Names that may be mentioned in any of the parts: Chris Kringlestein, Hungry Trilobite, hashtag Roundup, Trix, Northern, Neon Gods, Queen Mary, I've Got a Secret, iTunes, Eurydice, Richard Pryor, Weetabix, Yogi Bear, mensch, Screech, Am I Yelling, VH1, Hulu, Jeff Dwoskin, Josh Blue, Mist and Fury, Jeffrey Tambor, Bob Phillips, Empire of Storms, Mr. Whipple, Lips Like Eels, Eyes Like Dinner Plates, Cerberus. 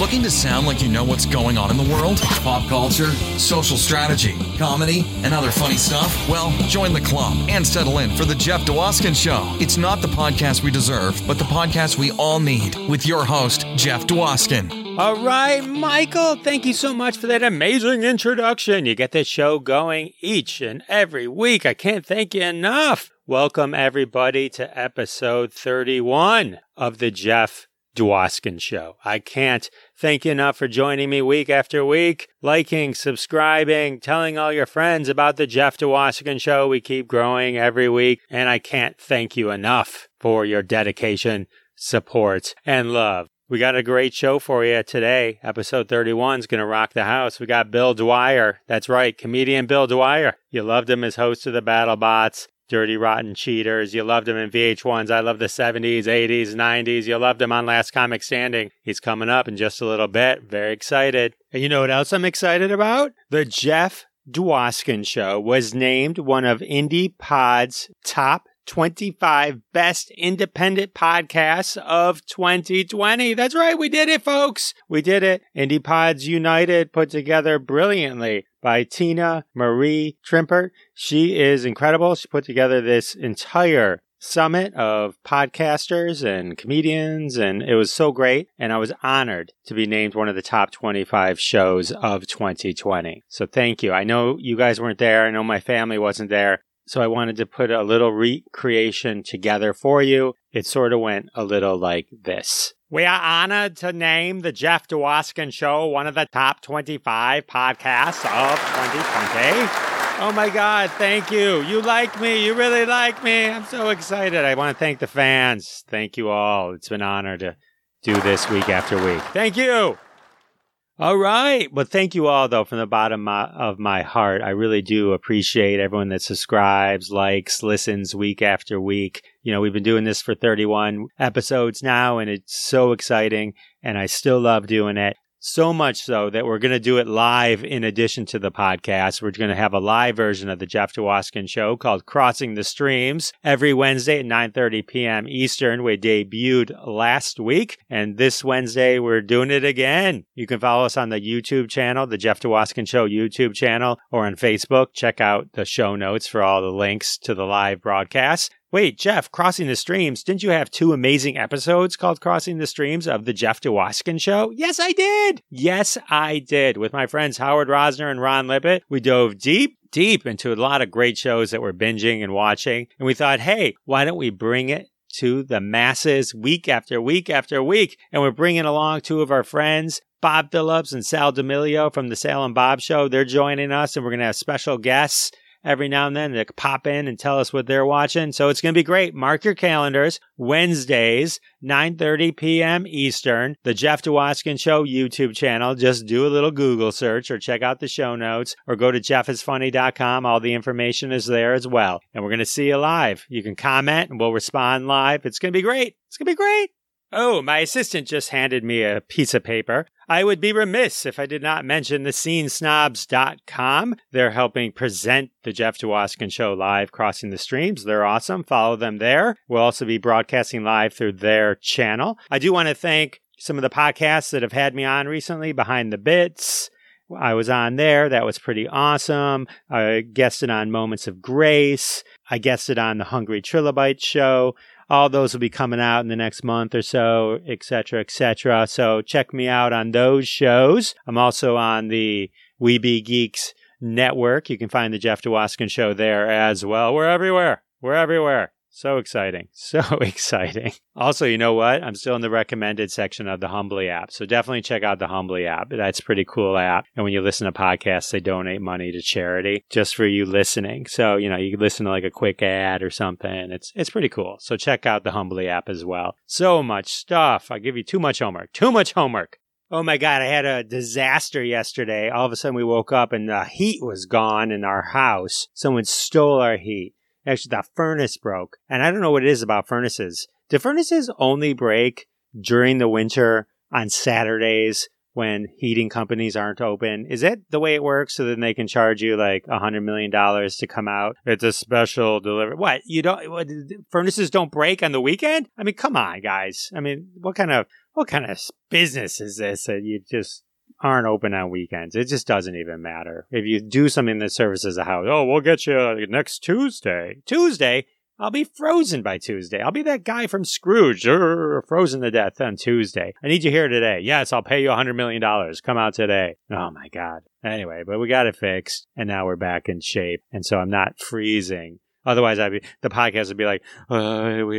Looking to sound like you know what's going on in the world? Pop culture, social strategy, comedy, and other funny stuff? Well, join the club and settle in for The Jeff Dwoskin Show. It's not the podcast we deserve, but the podcast we all need, with your host, Jeff Dwoskin. All right, Michael, thank you so much for that amazing introduction. You get this show going each and every week. I can't thank you enough. Welcome, everybody, to episode 31 of The Jeff Dwoskin Show. I can't thank you enough for joining me week after week, liking, subscribing, telling all your friends about The Jeff Dwoskin Show. We keep growing every week, and I can't thank you enough for your dedication, support, and love. We got a great show for you today. Episode 31 is going to rock the house. We got Bill Dwyer. That's right, comedian Bill Dwyer. You loved him as host of the Battle Bots, Dirty Rotten Cheaters. You loved him in VH1's I Love the 70s, 80s, 90s. You loved him on Last Comic Standing. He's coming up in just a little bit. Very excited. And you know what else I'm excited about? The Jeff Dwoskin Show was named one of Indie Pod's top 25 best independent podcasts of 2020. That's right. We did it, folks. We did it. Indie Pods United, put together brilliantly by Tina Marie Trimpert. She is incredible. She put together this entire summit of podcasters and comedians, and it was so great. And I was honored to be named one of the top 25 shows of 2020. So thank you. I know you guys weren't there. I know my family wasn't there. So I wanted to put a little recreation together for you. It sort of went a little like this. We are honored to name The Jeff Dwoskin Show one of the top 25 podcasts of 2020. Oh my God, thank you. You like me. You really like me. I'm so excited. I want to thank the fans. Thank you all. It's been an honor to do this week after week. Thank you. All right. Well, thank you all, though, from the bottom of my heart. I really do appreciate everyone that subscribes, likes, listens week after week. You know, we've been doing this for 31 episodes now, and it's so exciting, and I still love doing it. So much so that we're going to do it live in addition to the podcast. We're going to have a live version of The Jeff Dwoskin Show called Crossing the Streams every Wednesday at 9:30 p.m. Eastern. We debuted last week, and this Wednesday we're doing it again. You can follow us on the YouTube channel, The Jeff Dwoskin Show YouTube channel, or on Facebook. Check out the show notes for all the links to the live broadcast. Wait, Jeff, Crossing the Streams, didn't you have two amazing episodes called Crossing the Streams of The Jeff Dwoskin Show? Yes, I did. Yes, I did. With my friends Howard Rosner and Ron Lippett, we dove deep into a lot of great shows that we're binging and watching. And we thought, hey, why don't we bring it to the masses week after week after week? And we're bringing along two of our friends, Bob Phillips and Sal D'Amelio from the Sal and Bob Show. They're joining us, and we're going to have special guests every now and then. They pop in and tell us what they're watching. So it's going to be great. Mark your calendars. Wednesdays, 9:30 p.m. Eastern. The Jeff Dwoskin Show YouTube channel. Just do a little Google search or check out the show notes or go to jeffisfunny.com. All the information is there as well. And we're going to see you live. You can comment and we'll respond live. It's going to be great. It's going to be great. Oh, my assistant just handed me a piece of paper. I would be remiss if I did not mention the SceneSnobs.com. They're helping present The Jeff Dwoskin Show live, Crossing the Streams. They're awesome. Follow them there. We'll also be broadcasting live through their channel. I do want to thank some of the podcasts that have had me on recently, Behind the Bits. I was on there. That was pretty awesome. I guested on Moments of Grace. I guested on The Hungry Trilobite Show. All those will be coming out in the next month or so, et cetera, et cetera. So check me out on those shows. I'm also on the We Be Geeks network. You can find The Jeff Dwoskin Show there as well. We're everywhere. We're everywhere. So exciting. So exciting. Also, you know what? I'm still in the recommended section of the Humbly app. So definitely check out the Humbly app. That's a pretty cool app. And when you listen to podcasts, they donate money to charity just for you listening. So, you know, you listen to like a quick ad or something. It's pretty cool. So check out the Humbly app as well. So much stuff. I give you too much homework. Too much homework. Oh my God, I had a disaster yesterday. All of a sudden we woke up and the heat was gone in our house. Someone stole our heat. Actually, the furnace broke. And I don't know what it is about furnaces. Do furnaces only break during the winter on Saturdays when heating companies aren't open? Is that the way it works? So then they can charge you like $100 million to come out. It's a special delivery. What? Furnaces don't break on the weekend? I mean, come on, guys. I mean, what kind of what kind of business is this that you just aren't open on weekends? It just doesn't even matter. If you do something that services a house, oh, we'll get you next Tuesday. Tuesday? I'll be frozen by Tuesday. I'll be that guy from Scrooge, frozen to death on Tuesday. I need you here today. Yes, I'll pay you $100 million. Come out today. Oh, my God. Anyway, but we got it fixed, and now we're back in shape, and so I'm not freezing. Otherwise, the podcast would be like, but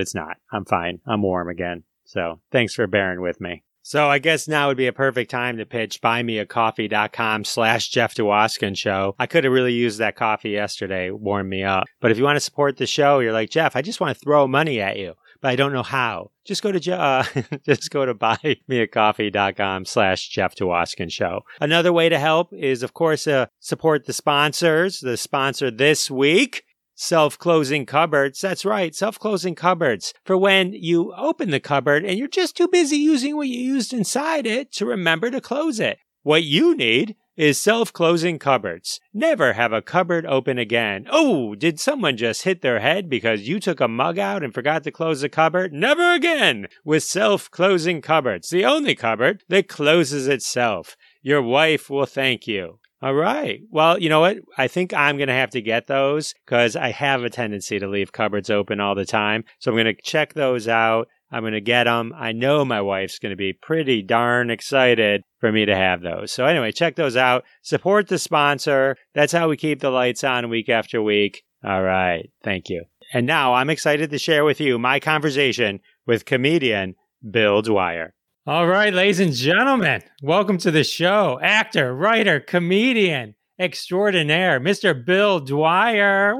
it's not. I'm fine. I'm warm again. So thanks for bearing with me. So I guess now would be a perfect time to pitch buymeacoffee.com/Jeff Dwoskin Show. I could have really used that coffee yesterday. Warm me up. But if you want to support the show, you're like, Jeff, I just want to throw money at you, but I don't know how. Just go to buymeacoffee.com/Jeff Dwoskin Show. Another way to help is, of course, support the sponsors. The sponsor this week, Self-Closing Cupboards. That's right, Self-Closing Cupboards. For when you open the cupboard and you're just too busy using what you used inside it to remember to close it. What you need is Self-Closing Cupboards. Never have a cupboard open again. Oh, did someone just hit their head because you took a mug out and forgot to close the cupboard? Never again with Self-Closing Cupboards. The only cupboard that closes itself. Your wife will thank you. All right. Well, you know what? I think I'm going to have to get those because I have a tendency to leave cupboards open all the time. So I'm going to check those out. I'm going to get them. I know my wife's going to be pretty darn excited for me to have those. So anyway, check those out. Support the sponsor. That's how we keep the lights on week after week. All right. Thank you. And now I'm excited to share with you my conversation with comedian Bill Dwyer. All right, ladies and gentlemen, welcome to the show. Actor, writer, comedian extraordinaire, Mr. Bill Dwyer.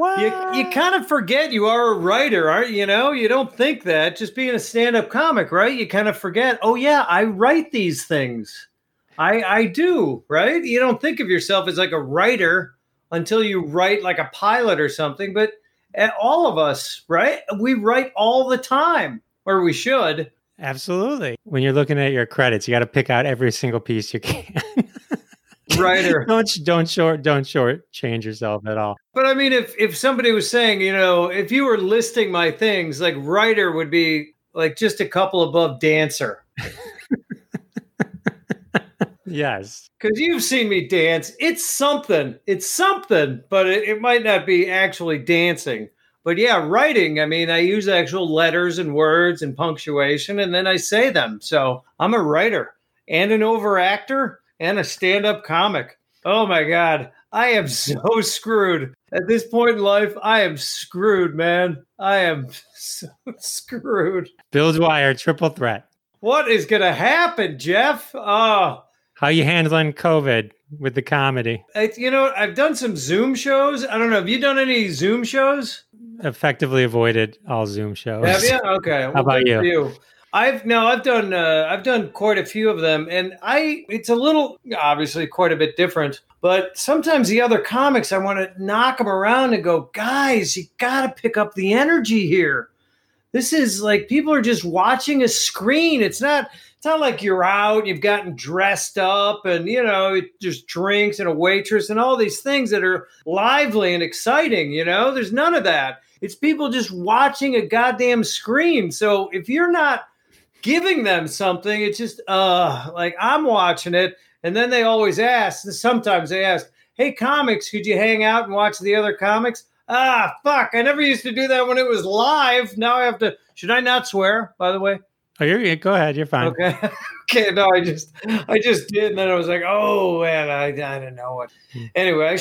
You kind of forget you are a writer, aren't you? You know, you don't think that. Just being a stand-up comic, right? You kind of forget, oh, yeah, I write these things. I do, right? You don't think of yourself as like a writer until you write like a pilot or something. But all of us, right? We write all the time, or we should. Absolutely. When you're looking at your credits, you got to pick out every single piece you can. Writer. Don't change yourself at all. But I mean, if somebody was saying, you know, if you were listing my things, like writer would be like just a couple above dancer. Yes. Because you've seen me dance. It's something, but it might not be actually dancing. But yeah, writing, I mean, I use actual letters and words and punctuation, and then I say them. So I'm a writer and an overactor and a stand-up comic. Oh, my God. I am so screwed. At this point in life, I am screwed, man. I am so screwed. Bill Dwyer, triple threat. What is going to happen, Jeff? Oh. How are you handling COVID with the comedy? I've done some Zoom shows. I don't know. Have you done any Zoom shows? Effectively avoided all Zoom shows. Have you? Okay. How about you? I've done quite a few of them, and it's a little, obviously quite a bit different, but sometimes the other comics, I want to knock them around and go, guys, you got to pick up the energy here. This is like, people are just watching a screen. It's not like you're out, you've gotten dressed up and, you know, just drinks and a waitress and all these things that are lively and exciting. You know, there's none of that. It's people just watching a goddamn screen. So if you're not giving them something, it's just like I'm watching it. And then they always ask, sometimes they ask, hey, comics, could you hang out and watch the other comics? Ah, fuck. I never used to do that when it was live. Now I have to. Should I not swear, by the way? Oh, go ahead. You're fine. Okay. Okay. No, I just did. And then I was like, oh, man, I don't know what. Anyway, I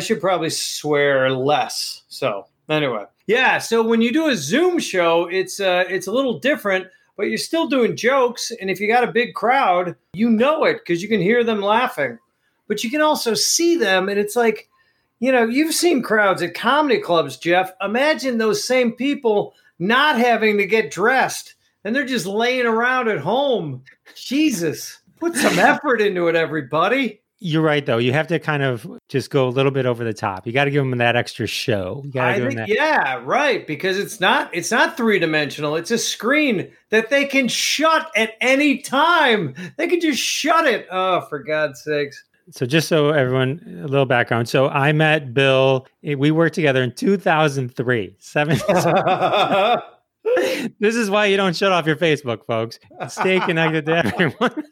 should probably swear less. So anyway. Yeah. So when you do a Zoom show, it's a little different, but you're still doing jokes. And if you got a big crowd, you know it because you can hear them laughing, but you can also see them. And it's like, you know, you've seen crowds at comedy clubs, Jeff. Imagine those same people not having to get dressed. And they're just laying around at home. Jesus, put some effort into it, everybody. You're right, though. You have to kind of just go a little bit over the top. You got to give them that extra show. Yeah, right. Because it's not three-dimensional. It's a screen that they can shut at any time. They can just shut it. Oh, for God's sakes. So just so everyone, a little background. So I met Bill. We worked together in 2003. This is why you don't shut off your Facebook, folks. Stay connected to everyone.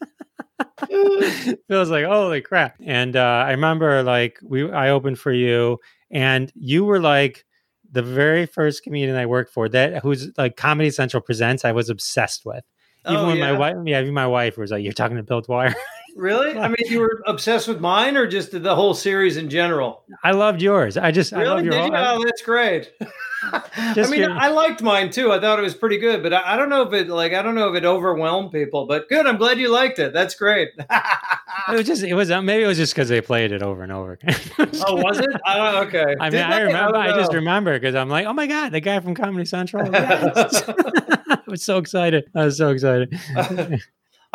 Feels like, holy crap. And I remember, like, I opened for you, and you were like the very first comedian I worked for that who's like Comedy Central Presents. I was obsessed with. Even my wife was like, "You're talking to Bill Dwyer." Really? I mean, you were obsessed with mine, or just the whole series in general? I loved yours. I loved your whole... Oh, that's great. I liked mine too. I thought it was pretty good, but I don't know if it overwhelmed people. But good, I'm glad you liked it. That's great. Maybe it was just because they played it over and over again. Oh, was it? I don't know. Okay. I mean, I just remember because I'm like, oh my god, the guy from Comedy Central. Yes. I was so excited. I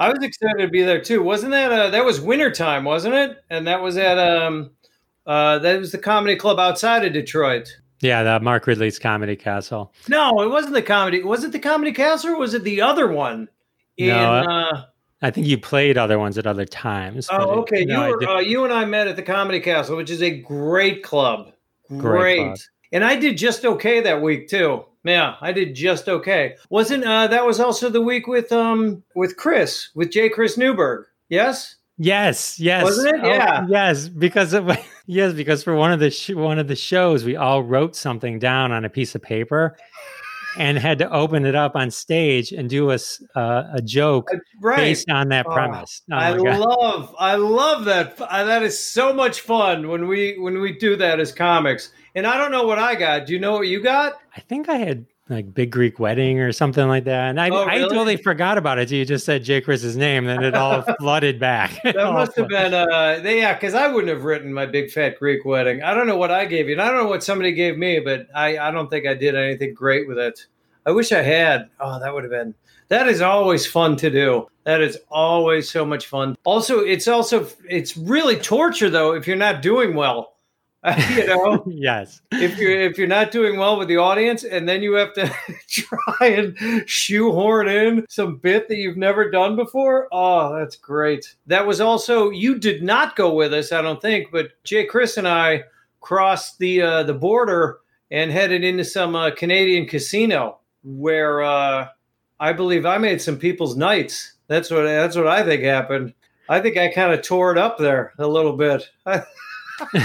was excited to be there too. Wasn't that was wintertime, wasn't it? And that was at that was the comedy club outside of Detroit. Yeah, the Mark Ridley's Comedy Castle. No, it wasn't the comedy. Was it the Comedy Castle, or was it the other one? I think you played other ones at other times. Oh, okay. You and I met at the Comedy Castle, which is a great club. Great. Club. And I did just okay that week too. Yeah, I did just okay. Wasn't that was also the week with J. Chris Newberg? Yes. Yes. Wasn't it? Yeah. Oh, yes, because for one of the shows, we all wrote something down on a piece of paper and had to open it up on stage and do a joke based on that premise. Oh, I love that. That is so much fun when we do that as comics. And I don't know what I got. Do you know what you got? I think I had like Big Greek Wedding or something like that. And I totally forgot about it. So you just said J. Chris's name, then it all flooded back. That must have been, because I wouldn't have written my Big Fat Greek Wedding. I don't know what I gave you, and I don't know what somebody gave me, but I don't think I did anything great with it. I wish I had. Oh, that would have been... That is always fun to do. That is always so much fun. Also, it's really torture, though, if you're not doing well. Yes. If you're not doing well with the audience, and then you have to try and shoehorn in some bit that you've never done before. Oh, that's great. That was also, you did not go with us, I don't think, but J. Chris and I crossed the border and headed into some Canadian casino where I believe I made some people's nights. That's what I think happened. I think I kind of tore it up there a little bit. I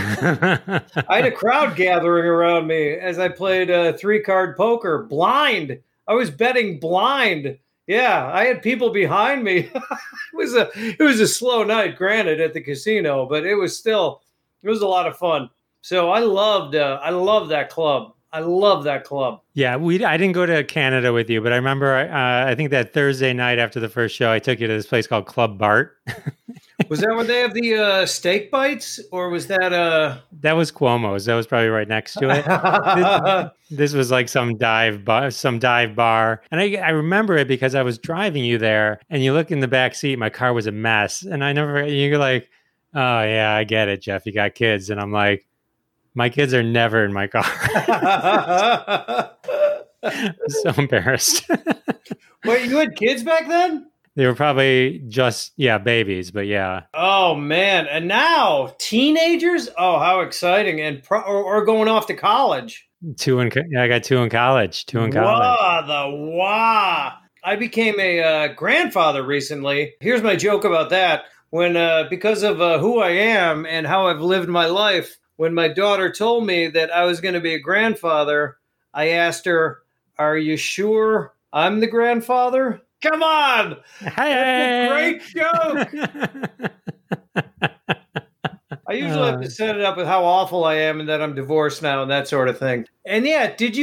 had a crowd gathering around me as I played three-card poker blind. I was betting blind. Yeah, I had people behind me. It was a slow night, granted, at the casino, but it was a lot of fun. So I loved that club. I love that club. Yeah, I didn't go to Canada with you, but I remember I think that Thursday night after the first show, I took you to this place called Club Bart. Was that where they have the steak bites, or was that That was Cuomo's. That was probably right next to it. This was like some dive bar. And I remember it because I was driving you there, and you look in the back seat. My car was a mess, and you're like, "Oh yeah, I get it, Jeff. You got kids," and I'm like, "My kids are never in my car." I'm so embarrassed. Wait, you had kids back then? They were probably just, babies, but yeah. Oh, man. And now, teenagers? Oh, how exciting. And or going off to college. I got two in college. Wow. I became a grandfather recently. Here's my joke about that. When, because of who I am and how I've lived my life, when my daughter told me that I was going to be a grandfather, I asked her, "Are you sure I'm the grandfather?" Come on! Hey. That's a great joke! I usually have to set it up with how awful I am and that I'm divorced now and that sort of thing. And yeah, didn't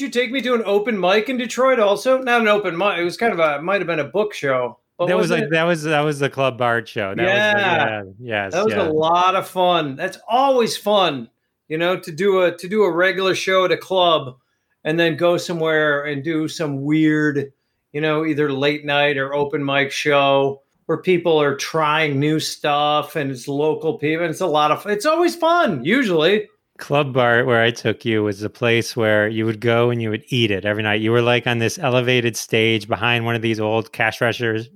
you take me to an open mic in Detroit also? Not an open mic. It was kind of it might have been a book show. That was the Club Bart show. That was a lot of fun. That's always fun, to do a regular show at a club and then go somewhere and do some weird, either late night or open mic show where people are trying new stuff and it's local people. And it's always fun, usually. Club Bart, where I took you, was the place where you would go and you would eat it every night. You were like on this elevated stage behind one of these old cash registers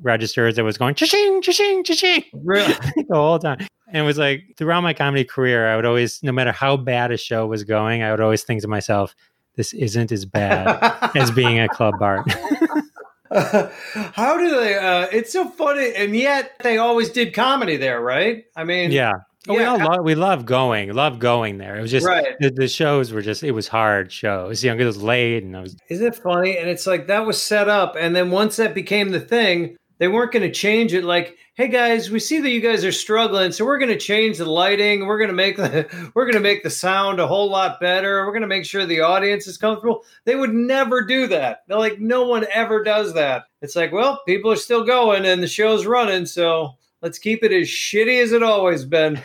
that was going, cha-ching, cha-ching, cha-ching. Really? The whole time. And it was like, throughout my comedy career, I would always, no matter how bad a show was going, I would always think to myself, this isn't as bad as being at Club Bart. How do they? It's so funny, and yet they always did comedy there, right? I mean, yeah. we love going there. It was just right. the shows were just, it was hard shows. You know, it was late, and I was. Isn't it funny? And it's like that was set up, and then once that became the thing, they weren't going to change it. Like, hey guys, we see that you guys are struggling, so we're going to change the lighting. We're going to make the sound a whole lot better. We're going to make sure the audience is comfortable. They would never do that. They're like, no one ever does that. It's like, well, people are still going and the show's running, so let's keep it as shitty as it always been.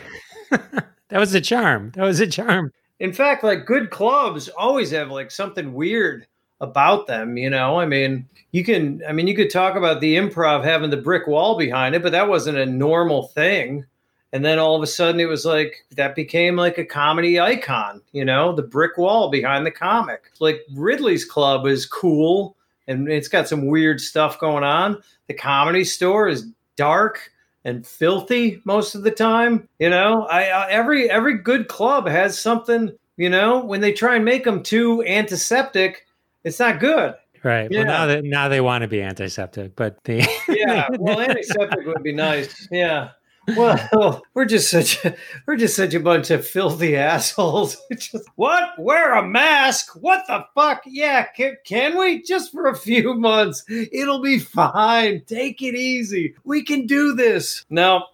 That was the charm. That was the charm. In fact, like good clubs always have like something weird about them, you know. I mean, you could talk about the Improv having the brick wall behind it, but that wasn't a normal thing. And then all of a sudden it was like, that became like a comedy icon, you know, the brick wall behind the comic. Like Ridley's Club is cool and it's got some weird stuff going on. The Comedy Store is dark and filthy most of the time. You know, every good club has something, you know, when they try and make them too antiseptic, it's not good. Right. Yeah. Well, now they want to be antiseptic, but the yeah. Well, antiseptic would be nice. Yeah. Well, we're just such a bunch of filthy assholes. Just, what? Wear a mask? What the fuck? Yeah. Can we? Just for a few months. It'll be fine. Take it easy. We can do this. No.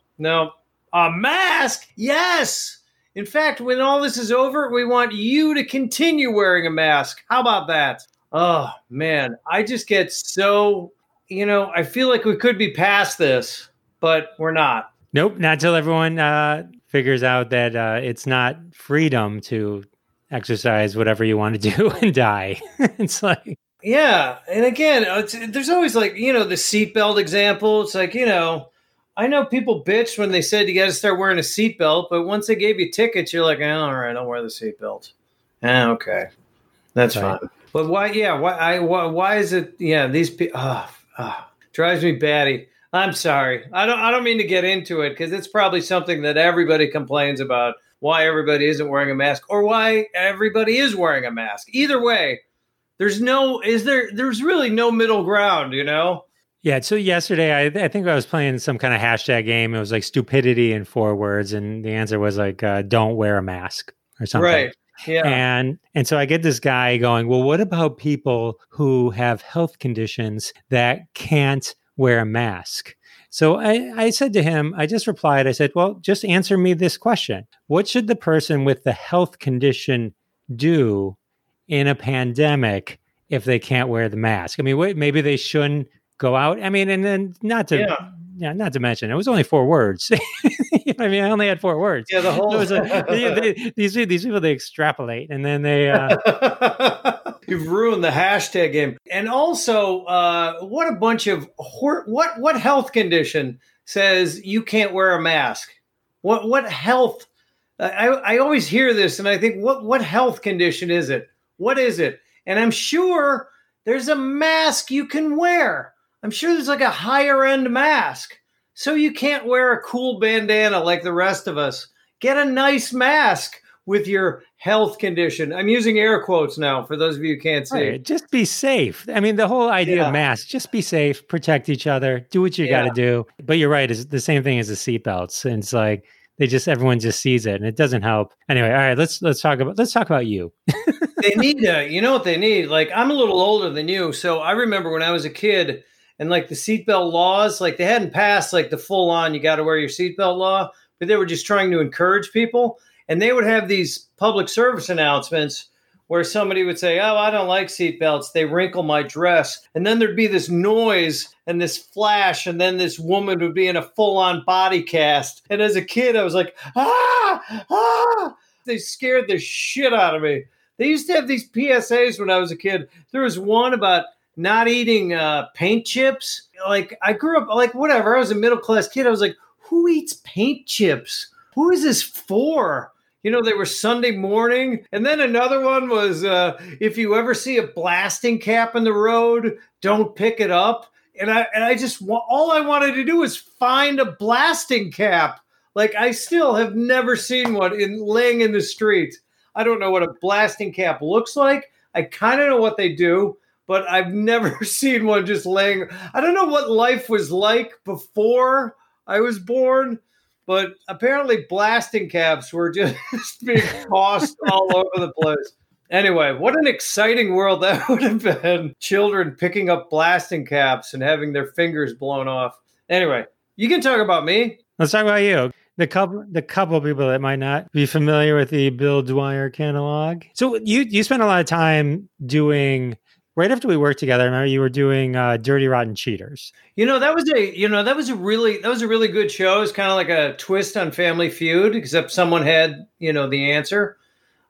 A mask? Yes. In fact, when all this is over, we want you to continue wearing a mask. How about that? Oh, man, I just get so, you know, I feel like we could be past this, but we're not. Nope, not till everyone figures out that it's not freedom to exercise whatever you want to do and die. It's like. Yeah. And again, there's always like, you know, the seatbelt example. It's like, you know, I know people bitched when they said you got to start wearing a seatbelt, but once they gave you tickets, you're like, oh, all right, I'll wear the seatbelt. Oh, okay. That's right. Fine. But why? Yeah. Why is it? Yeah. These people drives me batty. I'm sorry. I don't mean to get into it because it's probably something that everybody complains about. Why everybody isn't wearing a mask or why everybody is wearing a mask. Either way, there's really no middle ground, you know? Yeah. So yesterday, I think I was playing some kind of hashtag game. It was like stupidity in 4 words. And the answer was like, don't wear a mask or something. Right. Yeah. And so I get this guy going, well, what about people who have health conditions that can't wear a mask? So I said to him, I just replied, I said, well, just answer me this question. What should the person with the health condition do in a pandemic if they can't wear the mask? I mean, maybe they shouldn't go out. I mean, and then not to mention, it was only 4 words. I mean, I only had 4 words. Yeah, the whole. It was like, these people, they extrapolate, and then they. You've ruined the hashtag game, and also, what a bunch of what health condition says you can't wear a mask? What health? I always hear this, and I think, what health condition is it? What is it? And I'm sure there's a mask you can wear. I'm sure there's like a higher end mask. So you can't wear a cool bandana like the rest of us. Get a nice mask with your health condition. I'm using air quotes now for those of you who can't see. Right. Just be safe. I mean, the whole idea of masks, just be safe, protect each other, do what you got to do. But you're right. It's the same thing as the seatbelts. And it's like, everyone just sees it and it doesn't help. Anyway, all right, let's talk about you. They need to, you know what they need? Like, I'm a little older than you. So I remember when I was a kid, and like the seatbelt laws, like they hadn't passed like the full on, you got to wear your seatbelt law, but they were just trying to encourage people. And they would have these public service announcements where somebody would say, oh, I don't like seatbelts. They wrinkle my dress. And then there'd be this noise and this flash. And then this woman would be in a full on body cast. And as a kid, I was like, ah, they scared the shit out of me. They used to have these PSAs when I was a kid. There was one about not eating paint chips. Like, I grew up, like, whatever. I was a middle-class kid. I was like, who eats paint chips? Who is this for? You know, they were Sunday morning. And then another one was, if you ever see a blasting cap in the road, don't pick it up. And I just, all I wanted to do was find a blasting cap. Like, I still have never seen one laying in the street. I don't know what a blasting cap looks like. I kind of know what they do, but I've never seen one just laying. I don't know what life was like before I was born, but apparently blasting caps were just being tossed all over the place. Anyway, what an exciting world that would have been. Children picking up blasting caps and having their fingers blown off. Anyway, you can talk about me. Let's talk about you. The couple people that might not be familiar with the Bill Dwyer catalog. So you spent a lot of time doing, right after we worked together, I remember you were doing Dirty Rotten Cheaters. That was a really good show. It's kind of like a twist on Family Feud, except someone had, the answer.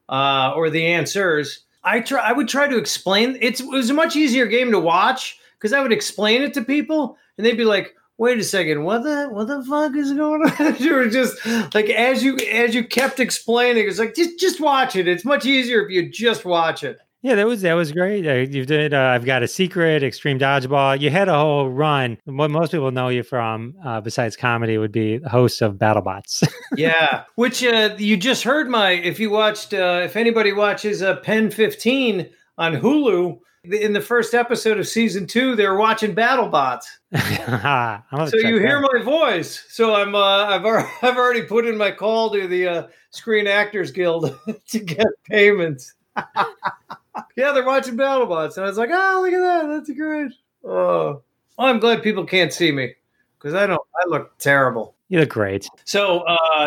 Or the answers. I would try to explain. It was a much easier game to watch because I would explain it to people and they'd be like, "Wait a second, what the fuck is going on?" You were just like, as you kept explaining, it's like just watch it. It's much easier if you just watch it. Yeah, that was great. You did. I've Got a Secret, Extreme Dodgeball. You had a whole run. What most people know you from, besides comedy, would be host of Battle Bots. Yeah, which you just heard my. If anybody watches Pen 15 on Hulu, in the first episode of season 2, they're watching Battle Bots. So you hear my voice. So I'm. I've already put in my call to the Screen Actors Guild to get payments. Yeah, they're watching Battle Bots. And I was like, oh, look at that. That's great. Oh, I'm glad people can't see me because I look terrible. You look great. So,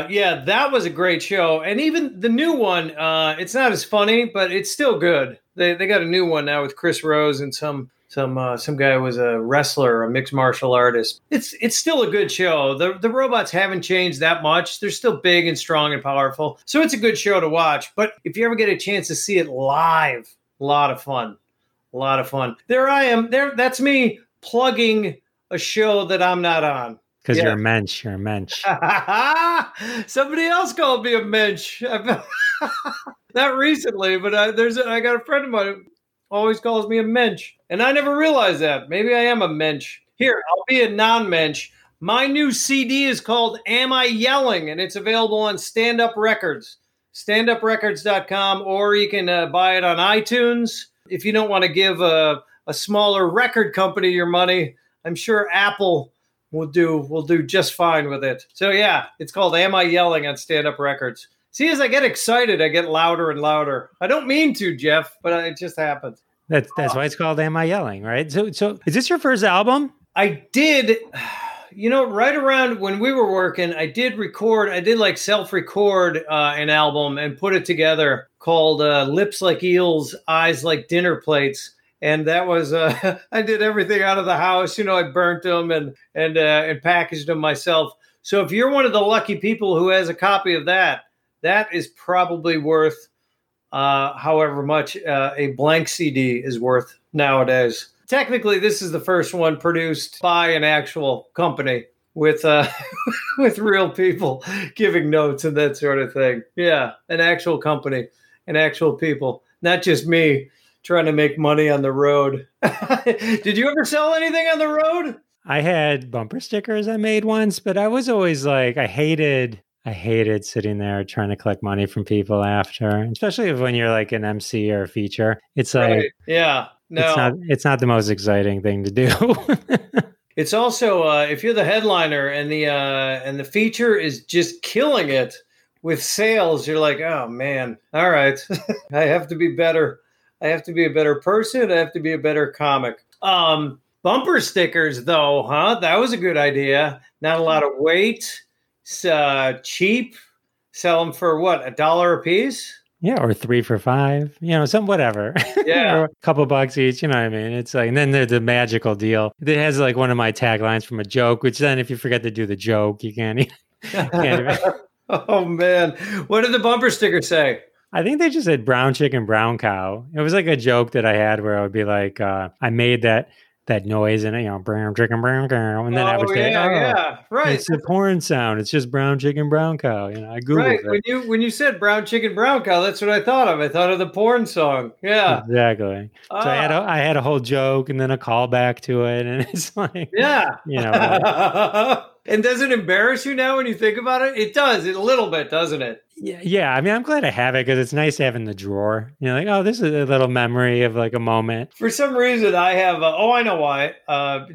yeah, that was a great show. And even the new one, it's not as funny, but it's still good. They got a new one now with Chris Rose and some guy who was a wrestler, a mixed martial artist. It's still a good show. The robots haven't changed that much. They're still big and strong and powerful. So it's a good show to watch. But if you ever get a chance to see it live, a lot of fun. There I am. There, that's me plugging a show that I'm not on. Because yeah. You're a mensch. Somebody else called me a mensch. Not recently, but I got a friend of mine always calls me a mensch. And I never realized that. Maybe I am a mensch. Here, I'll be a non-mensch. My new CD is called Am I Yelling? And it's available on Stand Up Records. StandUpRecords.com, or you can buy it on iTunes. If you don't want to give a smaller record company your money, I'm sure Apple will do just fine with it. So yeah, it's called Am I Yelling on Stand Up Records. See, as I get excited, I get louder and louder. I don't mean to, Jeff, but it just happens. That's why it's called Am I Yelling, right? So is this your first album? I did, right around when we were working, I did self-record an album and put it together called Lips Like Eels, Eyes Like Dinner Plates. And that was, I did everything out of the house. I burnt them and packaged them myself. So if you're one of the lucky people who has a copy of that, that is probably worth however much a blank CD is worth nowadays. Technically, this is the first one produced by an actual company with with real people giving notes and that sort of thing. Yeah, an actual company and actual people, not just me trying to make money on the road. Did you ever sell anything on the road? I had bumper stickers I made once, but I was always like, I hated sitting there trying to collect money from people after, especially when you're like an MC or a feature. It's like, right. Yeah, no, it's not the most exciting thing to do. It's also, if you're the headliner and the feature is just killing it with sales, you're like, oh man, all right, I have to be better. I have to be a better person. I have to be a better comic. Bumper stickers though, huh? That was a good idea. Not a lot of weight. Cheap, sell them for what, $1 a piece? Yeah, or 3 for $5, some whatever. Yeah. Or a couple bucks each, It's like, and then there's the magical deal. It has like one of my taglines from a joke, which then if you forget to do the joke, you can't even. Oh, man. What did the bumper sticker say? I think they just said brown chicken, brown cow. It was like a joke that I had where I would be like, I made that noise in it, brown chicken, brown cow. And then I would say, right. It's the porn sound. It's just brown chicken, brown cow. I Googled it. Right. When you said brown chicken, brown cow, that's what I thought of. I thought of the porn song. Yeah. Exactly. So I had a whole joke and then a callback to it. And it's like, yeah. And does it embarrass you now when you think about it? It does. A little bit, doesn't it? Yeah. I mean, I'm glad I have it because it's nice to have in the drawer. You know, like, oh, this is a little memory of like a moment. For some reason, I have, I know why.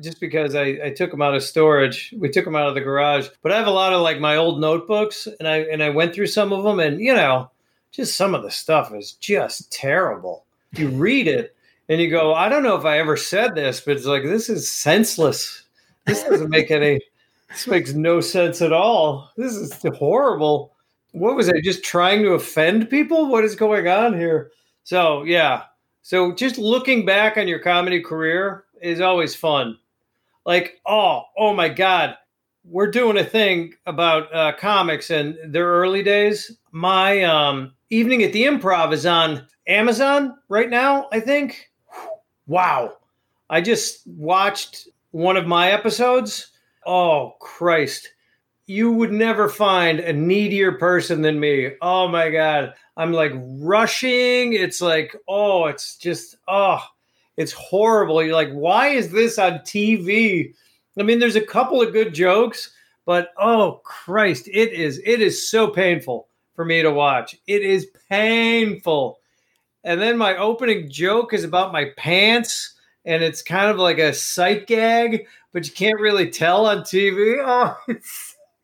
Just because I took them out of storage. We took them out of the garage. But I have a lot of like my old notebooks, and I went through some of them, and, you know, just some of the stuff is just terrible. You read it and you go, I don't know if I ever said this, but it's like, this is senseless. This doesn't make any... This makes no sense at all. This is horrible. What was I just trying to offend people? What is going on here? So, yeah. So just looking back on your comedy career is always fun. Like, oh my God, we're doing a thing about comics and their early days. My Evening at the Improv is on Amazon right now, I think. Wow. I just watched one of my episodes. Oh, Christ. You would never find a needier person than me. Oh, my God. I'm like rushing. It's like, it's horrible. You're like, why is this on TV? I mean, there's a couple of good jokes, but oh, Christ, it is so painful for me to watch. It is painful. And then my opening joke is about my pants. And it's kind of like a sight gag, but you can't really tell on TV. Oh,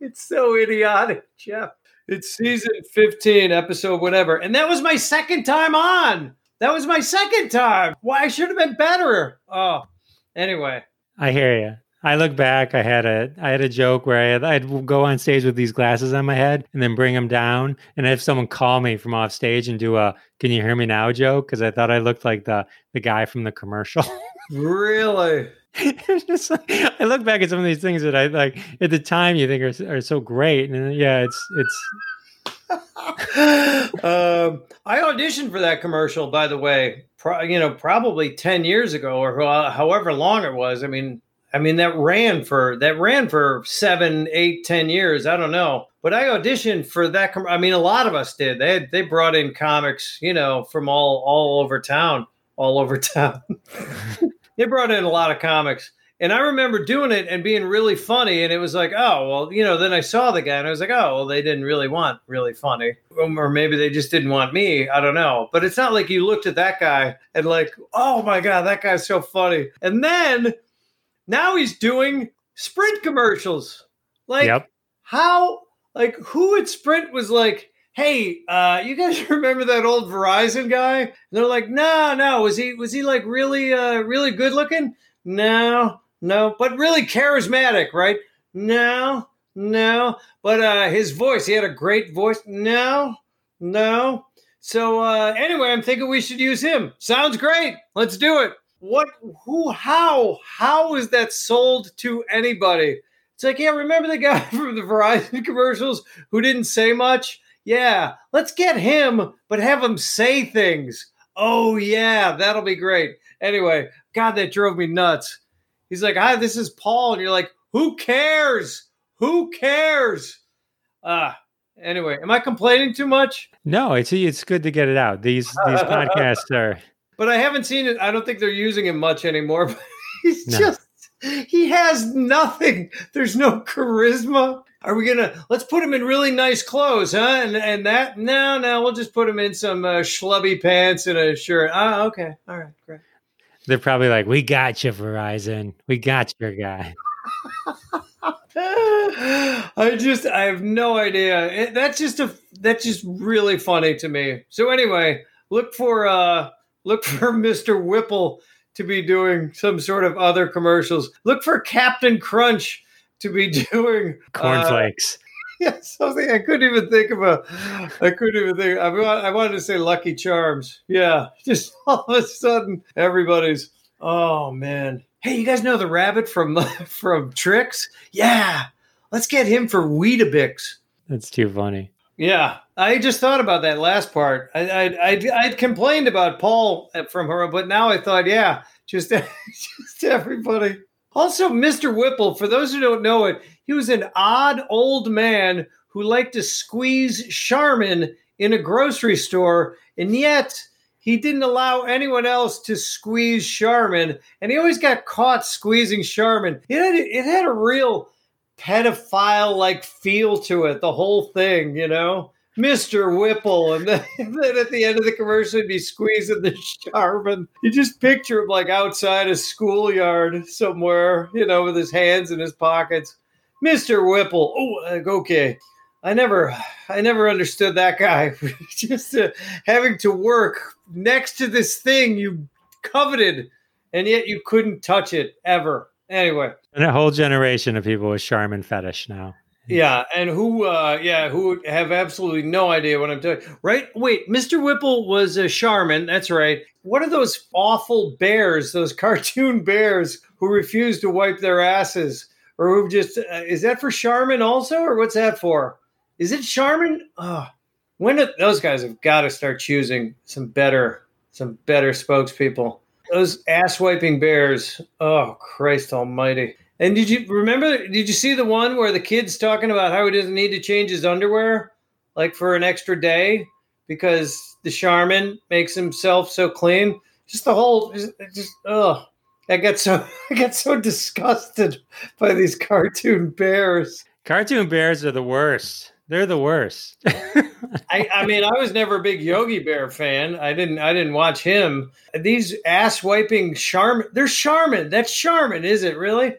it's so idiotic, Jeff. It's season 15, episode whatever. And that was my second time on. That was my second time. Why, I should have been better. Oh, anyway. I hear you. I look back, I had a joke where I'd go on stage with these glasses on my head and then bring them down. And I'd have someone call me from off stage and do a, can you hear me now joke? Because I thought I looked like the guy from the commercial. Really? Just like, I look back at some of these things that I like at the time you think are so great. And yeah, it's. I auditioned for that commercial, by the way, probably 10 years ago or however long it was. I mean, that ran for 7, 8, 10 years. I don't know. But I auditioned for that. I mean, a lot of us did. They brought in comics, you know, from all over town. They brought in a lot of comics. And I remember doing it and being really funny. And it was like, oh, well, you know, then I saw the guy and I was like, oh, well, they didn't really want really funny. Or maybe they just didn't want me. I don't know. But it's not like you looked at that guy and like, oh, my God, that guy's so funny. And then... now he's doing Sprint commercials. Like, yep. How, like, who at Sprint was like, hey, you guys remember that old Verizon guy? And they're like, no. Was he like really, really good looking? No. But really charismatic, right? No. But his voice, he had a great voice. No. So anyway, I'm thinking we should use him. Sounds great. Let's do it. What, who, how is that sold to anybody? It's like, yeah, remember the guy from the Verizon commercials who didn't say much? Yeah, let's get him, but have him say things. Oh, yeah, that'll be great. Anyway, God, that drove me nuts. He's like, hi, this is Paul. And you're like, who cares? Anyway, am I complaining too much? No, it's good to get it out. These podcasts are... But I haven't seen it. I don't think they're using him much anymore. But he has nothing. There's no charisma. Are we going to, let's put him in really nice clothes, huh? And that, no, we'll just put him in some schlubby pants and a shirt. Oh, okay. All right, great. They're probably like, we got you, Verizon. We got your guy. I have no idea. That's just really funny to me. So anyway, look for Mr. Whipple to be doing some sort of other commercials. Look for Captain Crunch to be doing cornflakes. Yeah, something I couldn't even think about. I wanted to say Lucky Charms. Yeah, just all of a sudden, everybody's. Oh man! Hey, you guys know the rabbit from Trix? Yeah, let's get him for Weetabix. That's too funny. Yeah, I just thought about that last part. I'd complained about Paul from her, but now I thought, yeah, just everybody. Also, Mr. Whipple, for those who don't know it, he was an odd old man who liked to squeeze Charmin in a grocery store, and yet he didn't allow anyone else to squeeze Charmin, and he always got caught squeezing Charmin. It had a real pedophile-like feel to it, the whole thing, you know? Mr. Whipple. And then at the end of the commercial, he'd be squeezing the Charmin. You just picture him like outside a schoolyard somewhere, you know, with his hands in his pockets. Mr. Whipple. Oh, okay. I never understood that guy. Just having to work next to this thing you coveted, and yet you couldn't touch it ever. Anyway, and a whole generation of people with Charmin fetish now. Yeah, and who have absolutely no idea what I'm doing. Right? Wait, Mr. Whipple was a Charmin. That's right. What are those awful bears? Those cartoon bears who refuse to wipe their asses, or who just is that for Charmin also, or what's that for? Is it Charmin? Oh, those guys have got to start choosing some better spokespeople. Those ass-wiping bears. Oh, Christ almighty. And did you see the one where the kid's talking about how he doesn't need to change his underwear, like for an extra day, because the Charmin makes himself so clean? Just the whole, I got so disgusted by these cartoon bears. Cartoon bears are the worst. They're the worst. I mean, I was never a big Yogi Bear fan. I didn't watch him. These ass-wiping Charmin. They're Charmin. That's Charmin, is it really?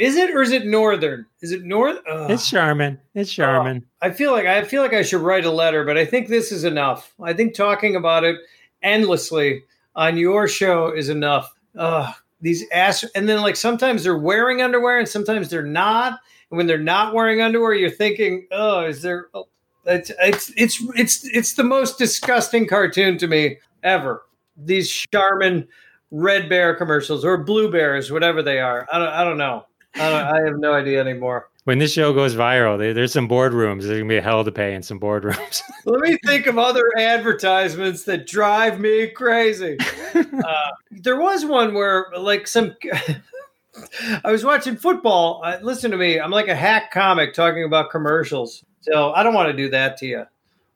Is it, or is it Northern? Is it North? It's Charmin. It's Charmin. I feel like I should write a letter, but I think this is enough. I think talking about it endlessly on your show is enough. These ass, and then like sometimes they're wearing underwear and sometimes they're not. When they're not wearing underwear, you're thinking, it's the most disgusting cartoon to me ever. These Charmin red bear commercials, or blue bears, whatever they are. I don't know. I have no idea anymore. When this show goes viral, there's some boardrooms. There's going to be hell to pay in some boardrooms. Let me think of other advertisements that drive me crazy. There was one where like some... I was watching football. Listen to me. I'm like a hack comic talking about commercials. So I don't want to do that to you.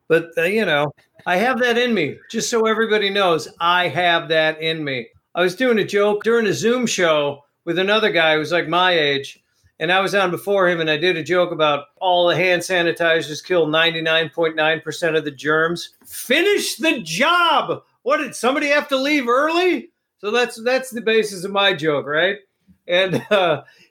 But, you know, I have that in me. Just so everybody knows, I have that in me. I was doing a joke during a Zoom show with another guy who was like my age. And I was on before him, and I did a joke about all the hand sanitizers kill 99.9% of the germs. Finish the job. What, did somebody have to leave early? So that's the basis of my joke, right? And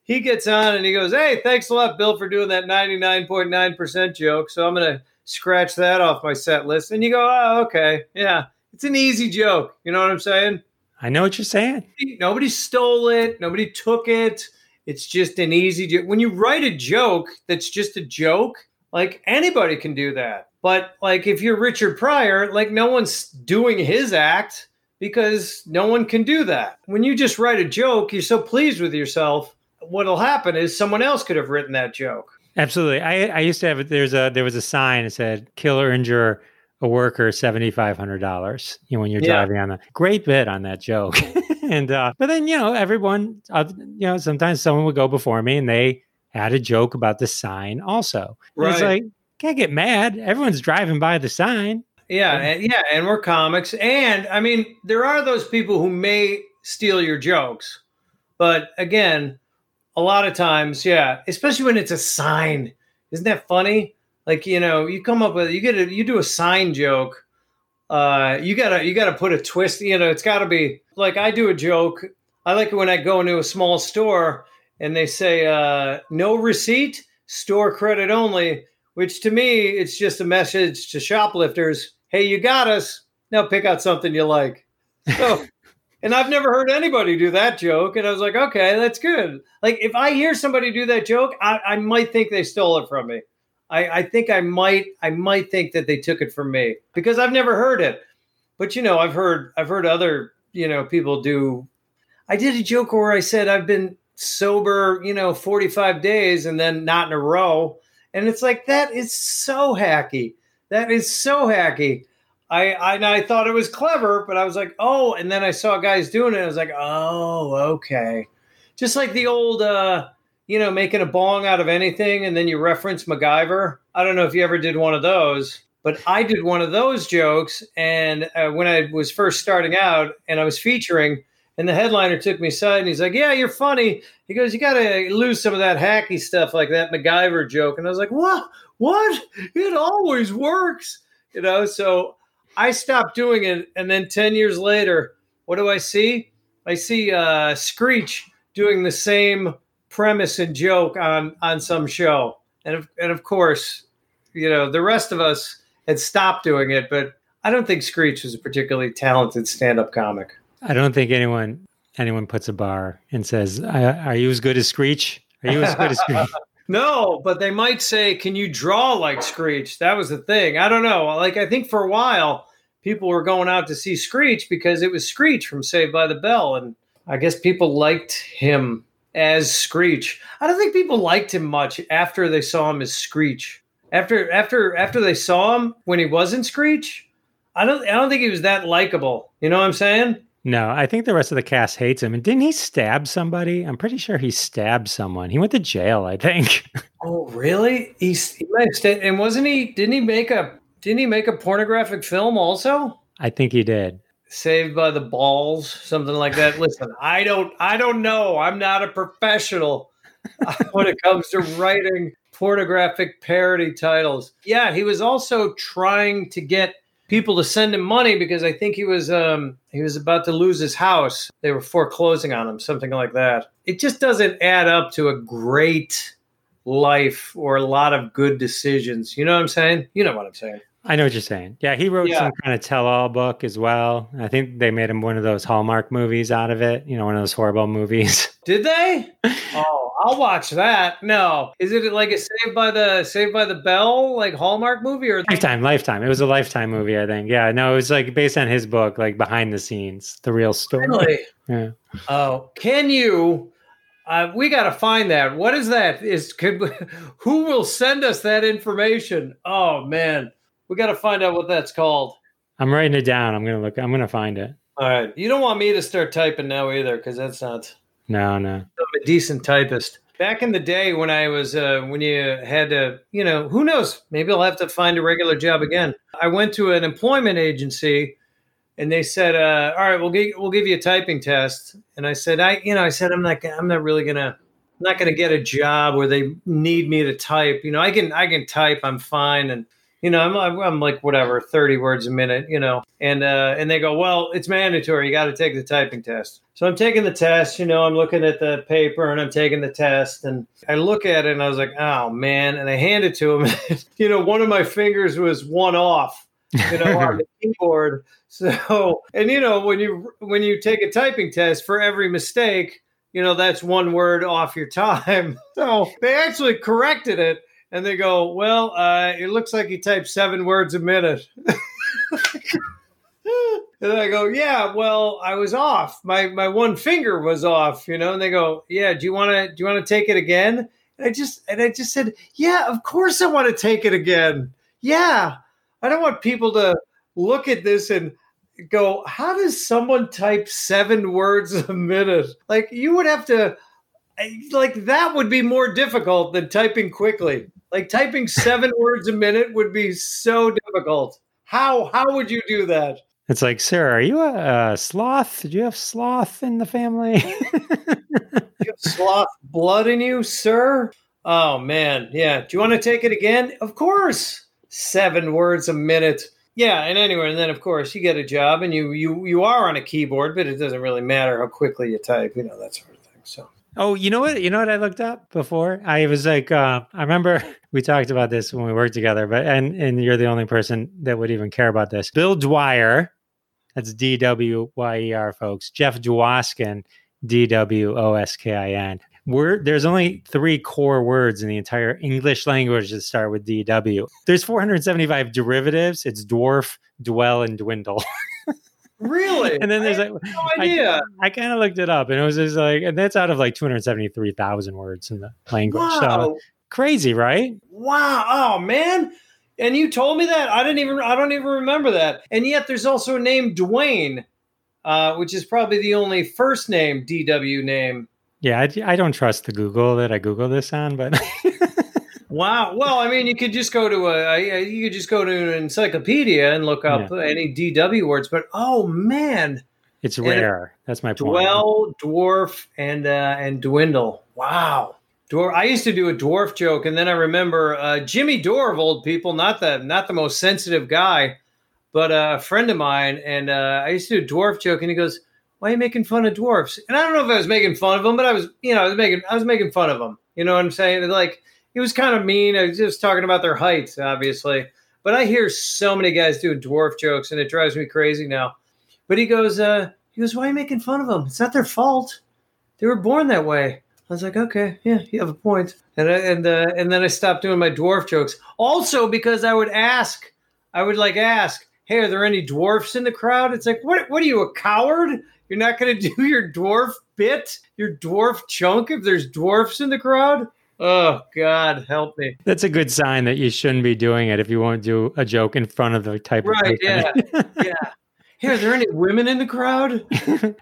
he gets on and he goes, "Hey, thanks a lot, Bill, for doing that 99.9% joke. So I'm going to scratch that off my set list." And you go, "Oh, okay. Yeah, it's an easy joke." You know what I'm saying? I know what you're saying. Nobody stole it. Nobody took it. It's just an easy joke. When you write a joke that's just a joke, like anybody can do that. But like if you're Richard Pryor, like no one's doing his act, because no one can do that. When you just write a joke, you're so pleased with yourself. What'll happen is someone else could have written that joke. Absolutely. I used to have, there was a sign that said, "Kill or injure a worker, $7,500. You know, when you're driving on that. Great bit on that joke. And but then, you know, everyone, you know, sometimes someone would go before me and they had a joke about the sign also. Right. It's like, can't get mad. Everyone's driving by the sign. Yeah, and we're comics. And, I mean, there are those people who may steal your jokes. But, again, a lot of times, yeah, especially when it's a sign. Isn't that funny? Like, you know, you come up with, you do a sign joke. You gotta put a twist, you know, it's got to be, like, I do a joke. I like it when I go into a small store and they say, "No receipt, store credit only," which to me, it's just a message to shoplifters. Hey, you got us. Now pick out something you like. So, and I've never heard anybody do that joke. And I was like, okay, that's good. Like if I hear somebody do that joke, I might think they stole it from me. I think I might think that they took it from me because I've never heard it. But you know, I've heard other, you know, people do. I did a joke where I said I've been sober, you know, 45 days and then not in a row. And it's like, that is so hacky. That is so hacky. I thought it was clever, but I was like, oh, and then I saw guys doing it. I was like, oh, okay. Just like the old, you know, making a bong out of anything. And then you reference MacGyver. I don't know if you ever did one of those, but I did one of those jokes. And when I was first starting out and I was featuring, And the headliner took me aside and he's like, yeah, you're funny. He goes, you got to lose some of that hacky stuff like that MacGyver joke. And I was like, what? What? It always works. You know, so I stopped doing it. And then 10 years later, what do I see? I see Screech doing the same premise and joke on some show. And of course, you know, the rest of us had stopped doing it. But I don't think Screech was a particularly talented stand-up comic. I don't think anyone puts a bar and says, are you as good as Screech? Are you as good as Screech? No, but they might say, can you draw like Screech? That was the thing. I don't know. Like, I think for a while, people were going out to see Screech because it was Screech from Saved by the Bell. And I guess people liked him as Screech. I don't think people liked him much after they saw him as Screech. After they saw him when he wasn't Screech, I don't think he was that likable. You know what I'm saying? No, I think the rest of the cast hates him. And didn't he stab somebody? I'm pretty sure he stabbed someone. He went to jail, I think. Oh, really? He might have stayed. And didn't he make a pornographic film also? I think he did. Saved by the Balls, something like that. Listen, I don't know. I'm not a professional when it comes to writing pornographic parody titles. Yeah, he was also trying to get people to send him money because I think he was about to lose his house. They were foreclosing on him, something like that. It just doesn't add up to a great life or a lot of good decisions. You know what I'm saying? You know what I'm saying. I know what you're saying. Yeah, he wrote some kind of tell-all book as well. I think they made him one of those Hallmark movies out of it. You know, one of those horrible movies. Did they? Oh, I'll watch that. No. Is it like a Saved by the Bell, like Hallmark movie? Or Lifetime. It was a Lifetime movie, I think. Yeah, no, it was like based on his book, like behind the scenes, the real story. Really? Yeah. Oh, can you... we got to find that. What is that? Who will send us that information? Oh, man. We got to find out what that's called. I'm writing it down. I'm going to find it. All right. You don't want me to start typing now either, because that's not. No. I'm a decent typist. Back in the day when I was, when you had to, you know, who knows? Maybe I'll have to find a regular job again. I went to an employment agency and they said, all right, we'll give you a typing test. And I said, I'm not really going to get a job where they need me to type. You know, I can type. I'm fine. And, you know, I'm like, whatever, 30 words a minute, you know, and they go, well, it's mandatory. You got to take the typing test. So I'm taking the test, you know, I'm looking at the paper and I'm taking the test and I look at it and I was like, oh man. And I hand it to him, you know, one of my fingers was one off, you know, on the keyboard. So, and you know, when you take a typing test for every mistake, you know, that's one word off your time. So they actually corrected it. And they go, well, it looks like you type 7 words a minute. And I go, yeah, well, I was off. My one finger was off, you know. And they go, yeah, do you want to take it again? And I just said, yeah, of course I want to take it again. Yeah, I don't want people to look at this and go, how does someone type 7 words a minute? Like you would have to. Like that would be more difficult than typing quickly. Like typing 7 words a minute would be so difficult. How would you do that? It's like, sir, are you a sloth? Do you have sloth in the family? Do you have sloth blood in you, sir? Oh man, yeah. Do you want to take it again? Of course. 7 words a minute. Yeah, and anyway, and then of course you get a job and you are on a keyboard, but it doesn't really matter how quickly you type, you know, that sort of thing. So oh, you know what I looked up before? I was like, I remember we talked about this when we worked together, but and you're the only person that would even care about this. Bill Dwyer, that's D-W-Y-E-R, folks. Jeff Dwoskin, D-W-O-S-K-I-N. There's only 3 core words in the entire English language that start with D-W. There's 475 derivatives. It's dwarf, dwell, and dwindle. Really? And then there's I had no idea. I kind of looked it up and it was just like, and that's out of like 273,000 words in the language. Wow. So crazy, right? Wow. Oh man. And you told me that I don't even remember that. And yet there's also a name Dwayne, which is probably the only first name DW name. Yeah. I don't trust the Google that I Google this on, but wow. Well, I mean, you could just go to an encyclopedia and look up any DW words, but oh man, It's rare. That's my point. Dwell, dwarf, and dwindle. Wow. I used to do a dwarf joke, and then I remember Jimmy Dore of old people, not the most sensitive guy, but a friend of mine, and I used to do a dwarf joke, and he goes, "Why are you making fun of dwarfs?" And I don't know if I was making fun of him, but I was making fun of him. You know what I'm saying? And like, he was kind of mean. I was just talking about their heights, obviously. But I hear so many guys doing dwarf jokes, and it drives me crazy now. But he goes, "Why are you making fun of them? It's not their fault. They were born that way." I was like, okay, yeah, you have a point. And then I stopped doing my dwarf jokes. Also because I would ask, "Hey, are there any dwarfs in the crowd?" It's like, what are you, a coward? You're not going to do your dwarf bit, your dwarf chunk if there's dwarfs in the crowd? Oh, God, help me. That's a good sign that you shouldn't be doing it if you won't do a joke in front of the type of person. Right, yeah, yeah. Hey, are there any women in the crowd?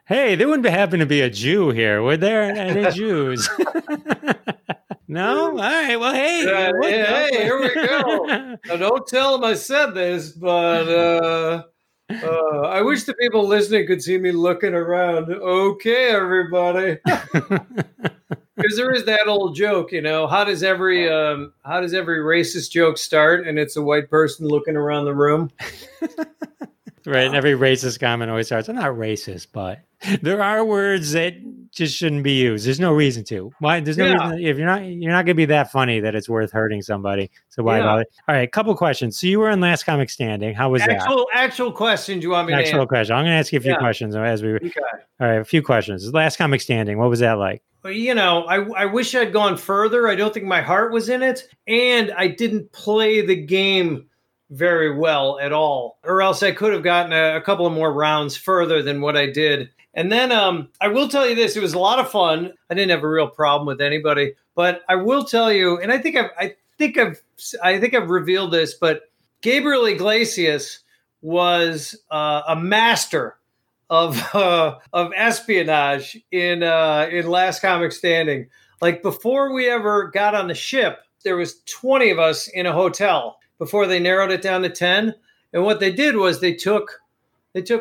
Hey, there wouldn't happen to be a Jew here, would there? Any Jews? No? All right. Well, hey. Hey, here we go. Now, don't tell them I said this, but I wish the people listening could see me looking around. Okay, everybody. Because there is that old joke, you know, how does every racist joke start? And it's a white person looking around the room. Right, and every racist comment always starts, "I'm not racist, but there are words that just shouldn't be used. There's no reason to. Why? There's no reason if you're not going to be that funny that it's worth hurting somebody. So why bother?" All right, couple questions. So you were in Last Comic Standing. How was that? Actual questions you want me to answer? Question. I'm going to ask you a few questions as we. Okay. All right, a few questions. Last Comic Standing. What was that like? Well, you know, I wish I'd gone further. I don't think my heart was in it, and I didn't play the game very well at all, or else I could have gotten a couple of more rounds further than what I did. And then I will tell you this, it was a lot of fun. I didn't have a real problem with anybody, but I will tell you, and I think I've revealed this, but Gabriel Iglesias was a master of espionage in Last Comic Standing. Like, before we ever got on the ship, there was 20 of us in a hotel before they narrowed it down to 10. And what they did was they took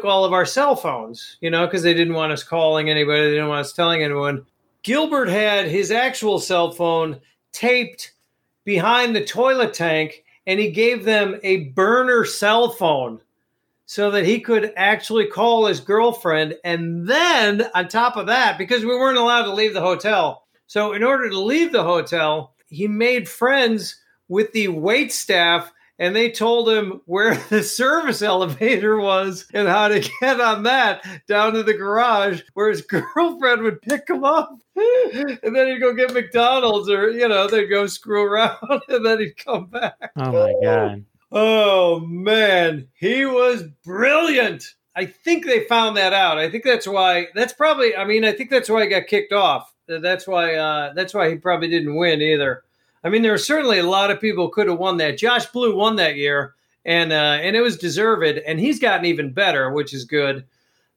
all of our cell phones, you know, because they didn't want us calling anybody. They didn't want us telling anyone. Gilbert had his actual cell phone taped behind the toilet tank, and he gave them a burner cell phone so that he could actually call his girlfriend. And then on top of that, because we weren't allowed to leave the hotel. So in order to leave the hotel, he made friends with the wait staff, and they told him where the service elevator was and how to get on that down to the garage where his girlfriend would pick him up. And then he'd go get McDonald's, or, you know, they'd go screw around, and then he'd come back. Oh, my God. Oh, man. He was brilliant. I think they found that out. I think that's why I think that's why he got kicked off. That's why he probably didn't win either. I mean, there were certainly a lot of people who could have won that. Josh Blue won that year, and it was deserved, and he's gotten even better, which is good.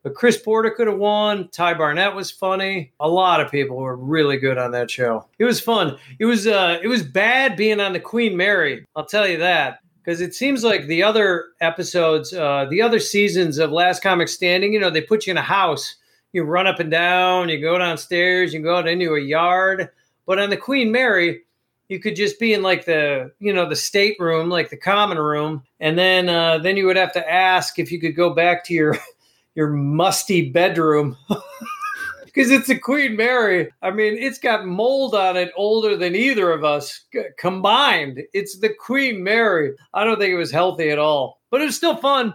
But Chris Porter could have won. Ty Barnett was funny. A lot of people were really good on that show. It was fun. It was bad being on the Queen Mary, I'll tell you that, because it seems like the other episodes, the other seasons of Last Comic Standing, you know, they put you in a house. You run up and down. You go downstairs. You go out into a yard. But on the Queen Mary, you could just be in like the stateroom, like the common room. And then you would have to ask if you could go back to your musty bedroom, because it's a Queen Mary. I mean, it's got mold on it older than either of us combined. It's the Queen Mary. I don't think it was healthy at all, but it was still fun.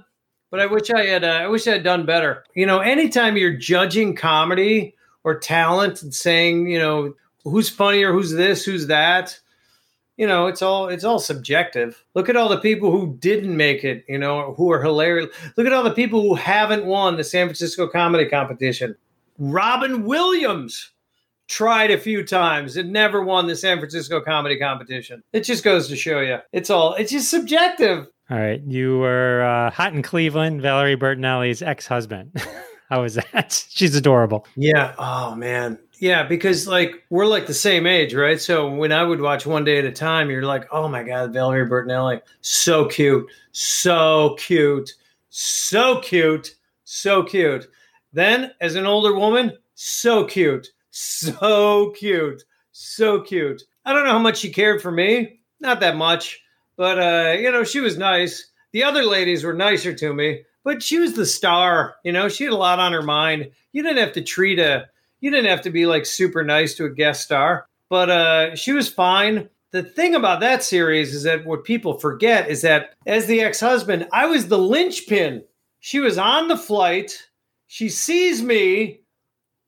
But I wish I had done better. You know, anytime you're judging comedy or talent and saying, you know, who's funnier, who's this, who's that, you know, it's all subjective. Look at all the people who didn't make it, you know, who are hilarious. Look at all the people who haven't won the San Francisco Comedy Competition. Robin Williams tried a few times and never won the San Francisco Comedy Competition. It just goes to show you. It's just subjective. All right. You were hot in Cleveland, Valerie Bertinelli's ex-husband. How was that? She's adorable. Yeah. Oh, man. Yeah, because like we're like the same age, right? So when I would watch One Day at a Time, you're like, oh my God, Valerie Bertinelli, so cute, so cute, so cute, so cute. Then, as an older woman, so cute. So cute. So cute. I don't know how much she cared for me. Not that much. But, she was nice. The other ladies were nicer to me. But she was the star. You know, she had a lot on her mind. You didn't have to be, like, super nice to a guest star. But she was fine. The thing about that series is that what people forget is that as the ex-husband, I was the linchpin. She was on the flight. She sees me.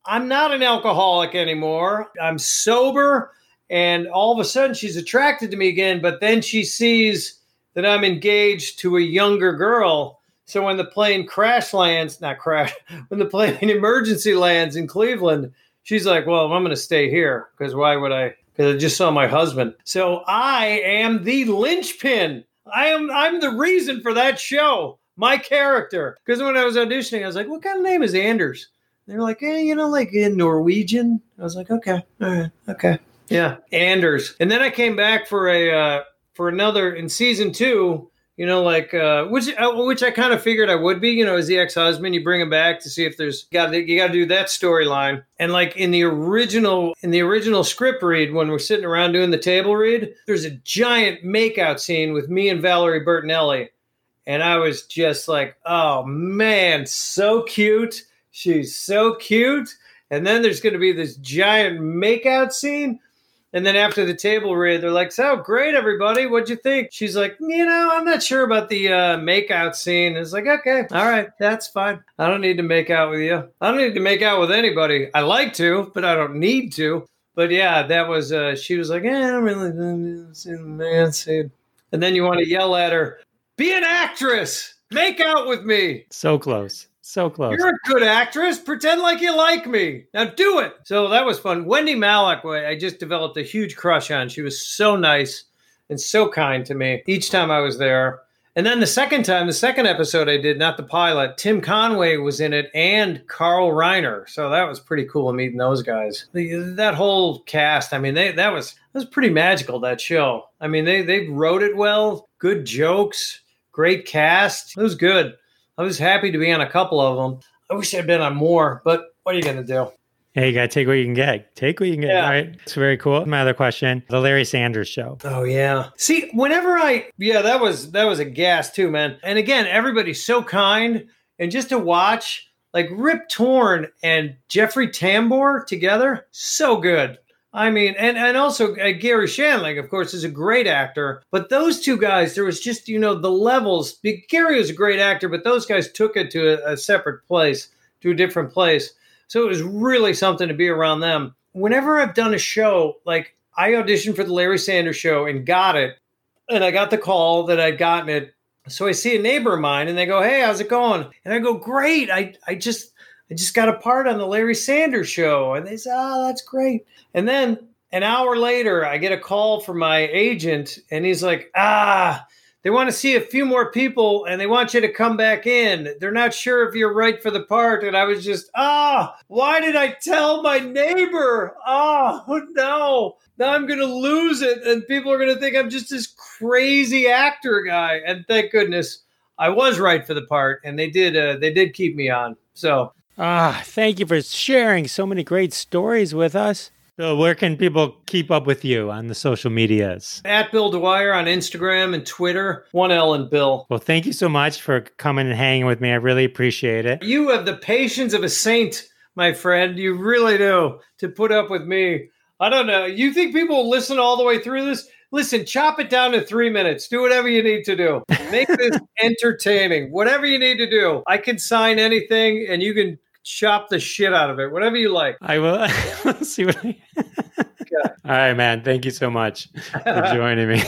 I'm not an alcoholic anymore. I'm sober. And all of a sudden, she's attracted to me again. But then she sees that I'm engaged to a younger girl. So when the plane when the plane emergency lands in Cleveland, she's like, well, I'm going to stay here because why would I? Because I just saw my husband. So I am the linchpin. I'm the reason for that show. My character. Because when I was auditioning, I was like, what kind of name is Anders? They were like, like in Norwegian. I was like, okay. All right. Okay. Yeah. Anders. And then I came back for another in season 2, which I kind of figured I would be, as the ex-husband, you bring him back to see if you got to do that storyline. And like in the original script read, when we're sitting around doing the table read, there's a giant makeout scene with me and Valerie Bertinelli. And I was just like, oh, man, so cute. She's so cute. And then there's going to be this giant makeout scene. And then after the table read, they're like, so great, everybody. What'd you think? She's like, I'm not sure about the makeout scene. It's like, okay, all right, that's fine. I don't need to make out with you. I don't need to make out with anybody. I like to, but I don't need to. But yeah, that was, she was like, I don't really see the man scene. And then you want to yell at her. Be an actress. Make out with me. So close. So close. You're a good actress. Pretend like you like me. Now do it. So that was fun. Wendy Malick, I just developed a huge crush on. She was so nice and so kind to me each time I was there. And then the second episode I did, not the pilot, Tim Conway was in it and Carl Reiner. So that was pretty cool meeting those guys. That whole cast, that was pretty magical, that show. I mean, they wrote it well. Good jokes. Great cast. It was good. I was happy to be on a couple of them. I wish I'd been on more, but what are you going to do? Hey, you got to take what you can get. Take what you can get, yeah. All right? It's very cool. My other question, the Larry Sanders show. Oh, yeah. See, that was a gas too, man. And again, everybody's so kind. And just to watch, like Rip Torn and Jeffrey Tambor together, so good. I mean, and also Gary Shandling, of course, is a great actor. But those two guys, there was just, the levels. Gary was a great actor, but those guys took it to a separate place, to a different place. So it was really something to be around them. Whenever I've done a show, like I auditioned for the Larry Sanders show and got it. And I got the call that I'd gotten it. So I see a neighbor of mine and they go, hey, how's it going? And I go, great. I just got a part on the Larry Sanders show. And they said, oh, that's great. And then an hour later, I get a call from my agent and he's like, they want to see a few more people and they want you to come back in. They're not sure if you're right for the part. And I was just, why did I tell my neighbor? Oh, no. Now I'm going to lose it. And people are going to think I'm just this crazy actor guy. And thank goodness I was right for the part. And they did keep me on. So. Thank you for sharing so many great stories with us. So where can people keep up with you on the social medias? At Bill Dwyer on Instagram and Twitter, 1L and Bill. Well, thank you so much for coming and hanging with me. I really appreciate it. You have the patience of a saint, my friend. You really do, to put up with me. I don't know. You think people will listen all the way through this? Listen, chop it down to 3 minutes. Do whatever you need to do. Make this entertaining. Whatever you need to do. I can sign anything and you can chop the shit out of it. Whatever you like. I will. See what I... Yeah. All right, man. Thank you so much for joining me.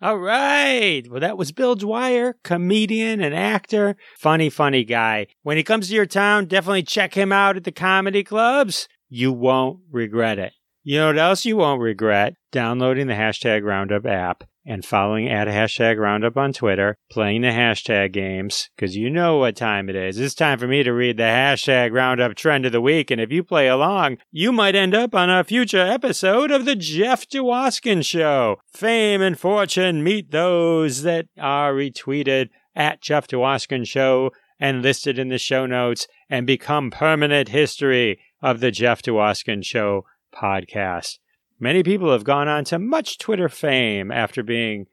All right. Well, that was Bill Dwyer, comedian and actor. Funny, funny guy. When he comes to your town, definitely check him out at the comedy clubs. You won't regret it. You know what else you won't regret? Downloading the hashtag Roundup app and following at hashtag Roundup on Twitter, playing the hashtag games, because you know what time it is. It's time for me to read the hashtag Roundup trend of the week, and if you play along, you might end up on a future episode of The Jeff Dwoskin Show. Fame and fortune meet those that are retweeted at Jeff Dwoskin Show and listed in the show notes and become permanent history of the Jeff Dwoskin Show podcast. Many people have gone on to much Twitter fame after being...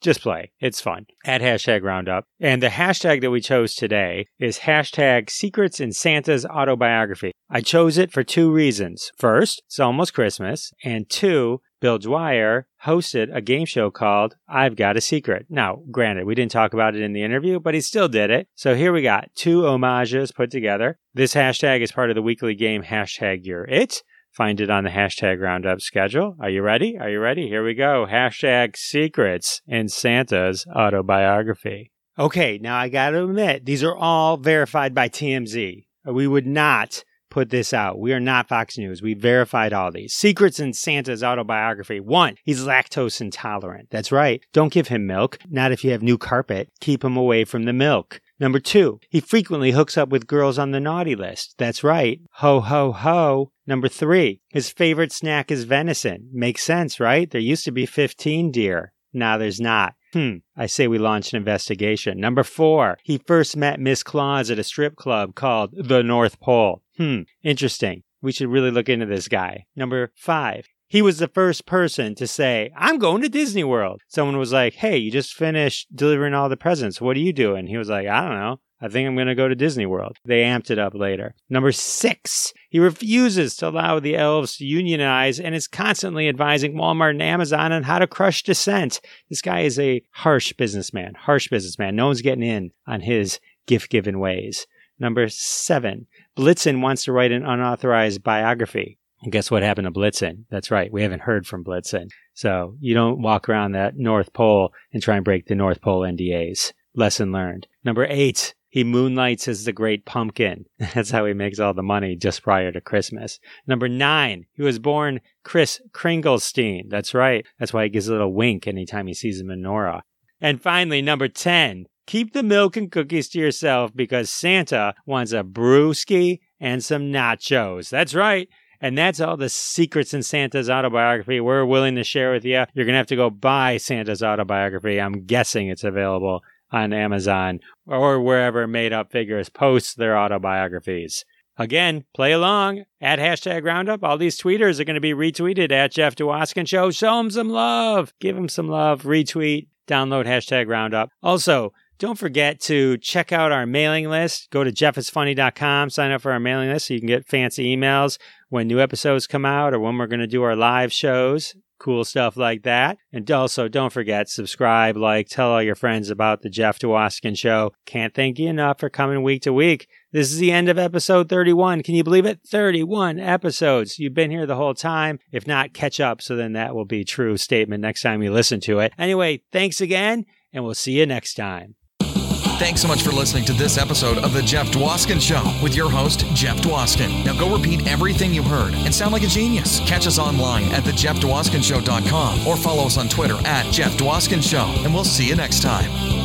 Just play. It's fun. At hashtag Roundup. And the hashtag that we chose today is hashtag Secrets in Santa's Autobiography. I chose it for two reasons. First, it's almost Christmas. And two, Bill Dwyer hosted a game show called I've Got a Secret. Now, granted, we didn't talk about it in the interview, but he still did it. So here we got two homages put together. This hashtag is part of the weekly game hashtag You're It. Find it on the hashtag Roundup schedule. Are you ready? Are you ready? Here we go. Hashtag Secrets in Santa's Autobiography. Okay, now I got to admit, these are all verified by TMZ. We would not put this out. We are not Fox News. We verified all these. Secrets in Santa's Autobiography. 1, he's lactose intolerant. That's right. Don't give him milk. Not if you have new carpet. Keep him away from the milk. Number 2, he frequently hooks up with girls on the naughty list. That's right. Ho, ho, ho. Number 3, his favorite snack is venison. Makes sense, right? There used to be 15 deer. Now there's not. I say we launch an investigation. Number 4, he first met Miss Claus at a strip club called the North Pole. Interesting. We should really look into this guy. Number 5, he was the first person to say, I'm going to Disney World. Someone was like, hey, you just finished delivering all the presents. What are you doing? He was like, I don't know. I think I'm going to go to Disney World. They amped it up later. Number 6, he refuses to allow the elves to unionize and is constantly advising Walmart and Amazon on how to crush dissent. This guy is a harsh businessman. Harsh businessman. No one's getting in on his gift-giving ways. Number 7, Blitzen wants to write an unauthorized biography. And guess what happened to Blitzen? That's right. We haven't heard from Blitzen. So you don't walk around that North Pole and try and break the North Pole NDAs. Lesson learned. Number 8, he moonlights as the Great Pumpkin. That's how he makes all the money just prior to Christmas. Number 9, he was born Chris Kringlestein. That's right. That's why he gives a little wink anytime he sees a menorah. And finally, number 10, keep the milk and cookies to yourself because Santa wants a brewski and some nachos. That's right. And that's all the secrets in Santa's autobiography we're willing to share with you. You're going to have to go buy Santa's autobiography. I'm guessing it's available on Amazon or wherever made-up figures post their autobiographies. Again, play along at hashtag Roundup. All these tweeters are going to be retweeted at Jeff Dwoskin Show. Show them some love. Give them some love. Retweet. Download hashtag Roundup. Also, don't forget to check out our mailing list. Go to jeffisfunny.com, sign up for our mailing list so you can get fancy emails when new episodes come out or when we're going to do our live shows, cool stuff like that. And also, don't forget, subscribe, like, tell all your friends about the Jeff Dwoskin Show. Can't thank you enough for coming week to week. This is the end of episode 31. Can you believe it? 31 episodes. You've been here the whole time. If not, catch up. So then that will be a true statement next time you listen to it. Anyway, thanks again, and we'll see you next time. Thanks so much for listening to this episode of The Jeff Dwoskin Show with your host, Jeff Dwoskin. Now go repeat everything you heard and sound like a genius. Catch us online at thejeffdwoskinshow.com or follow us on Twitter at Jeff Dwoskin Show, and we'll see you next time.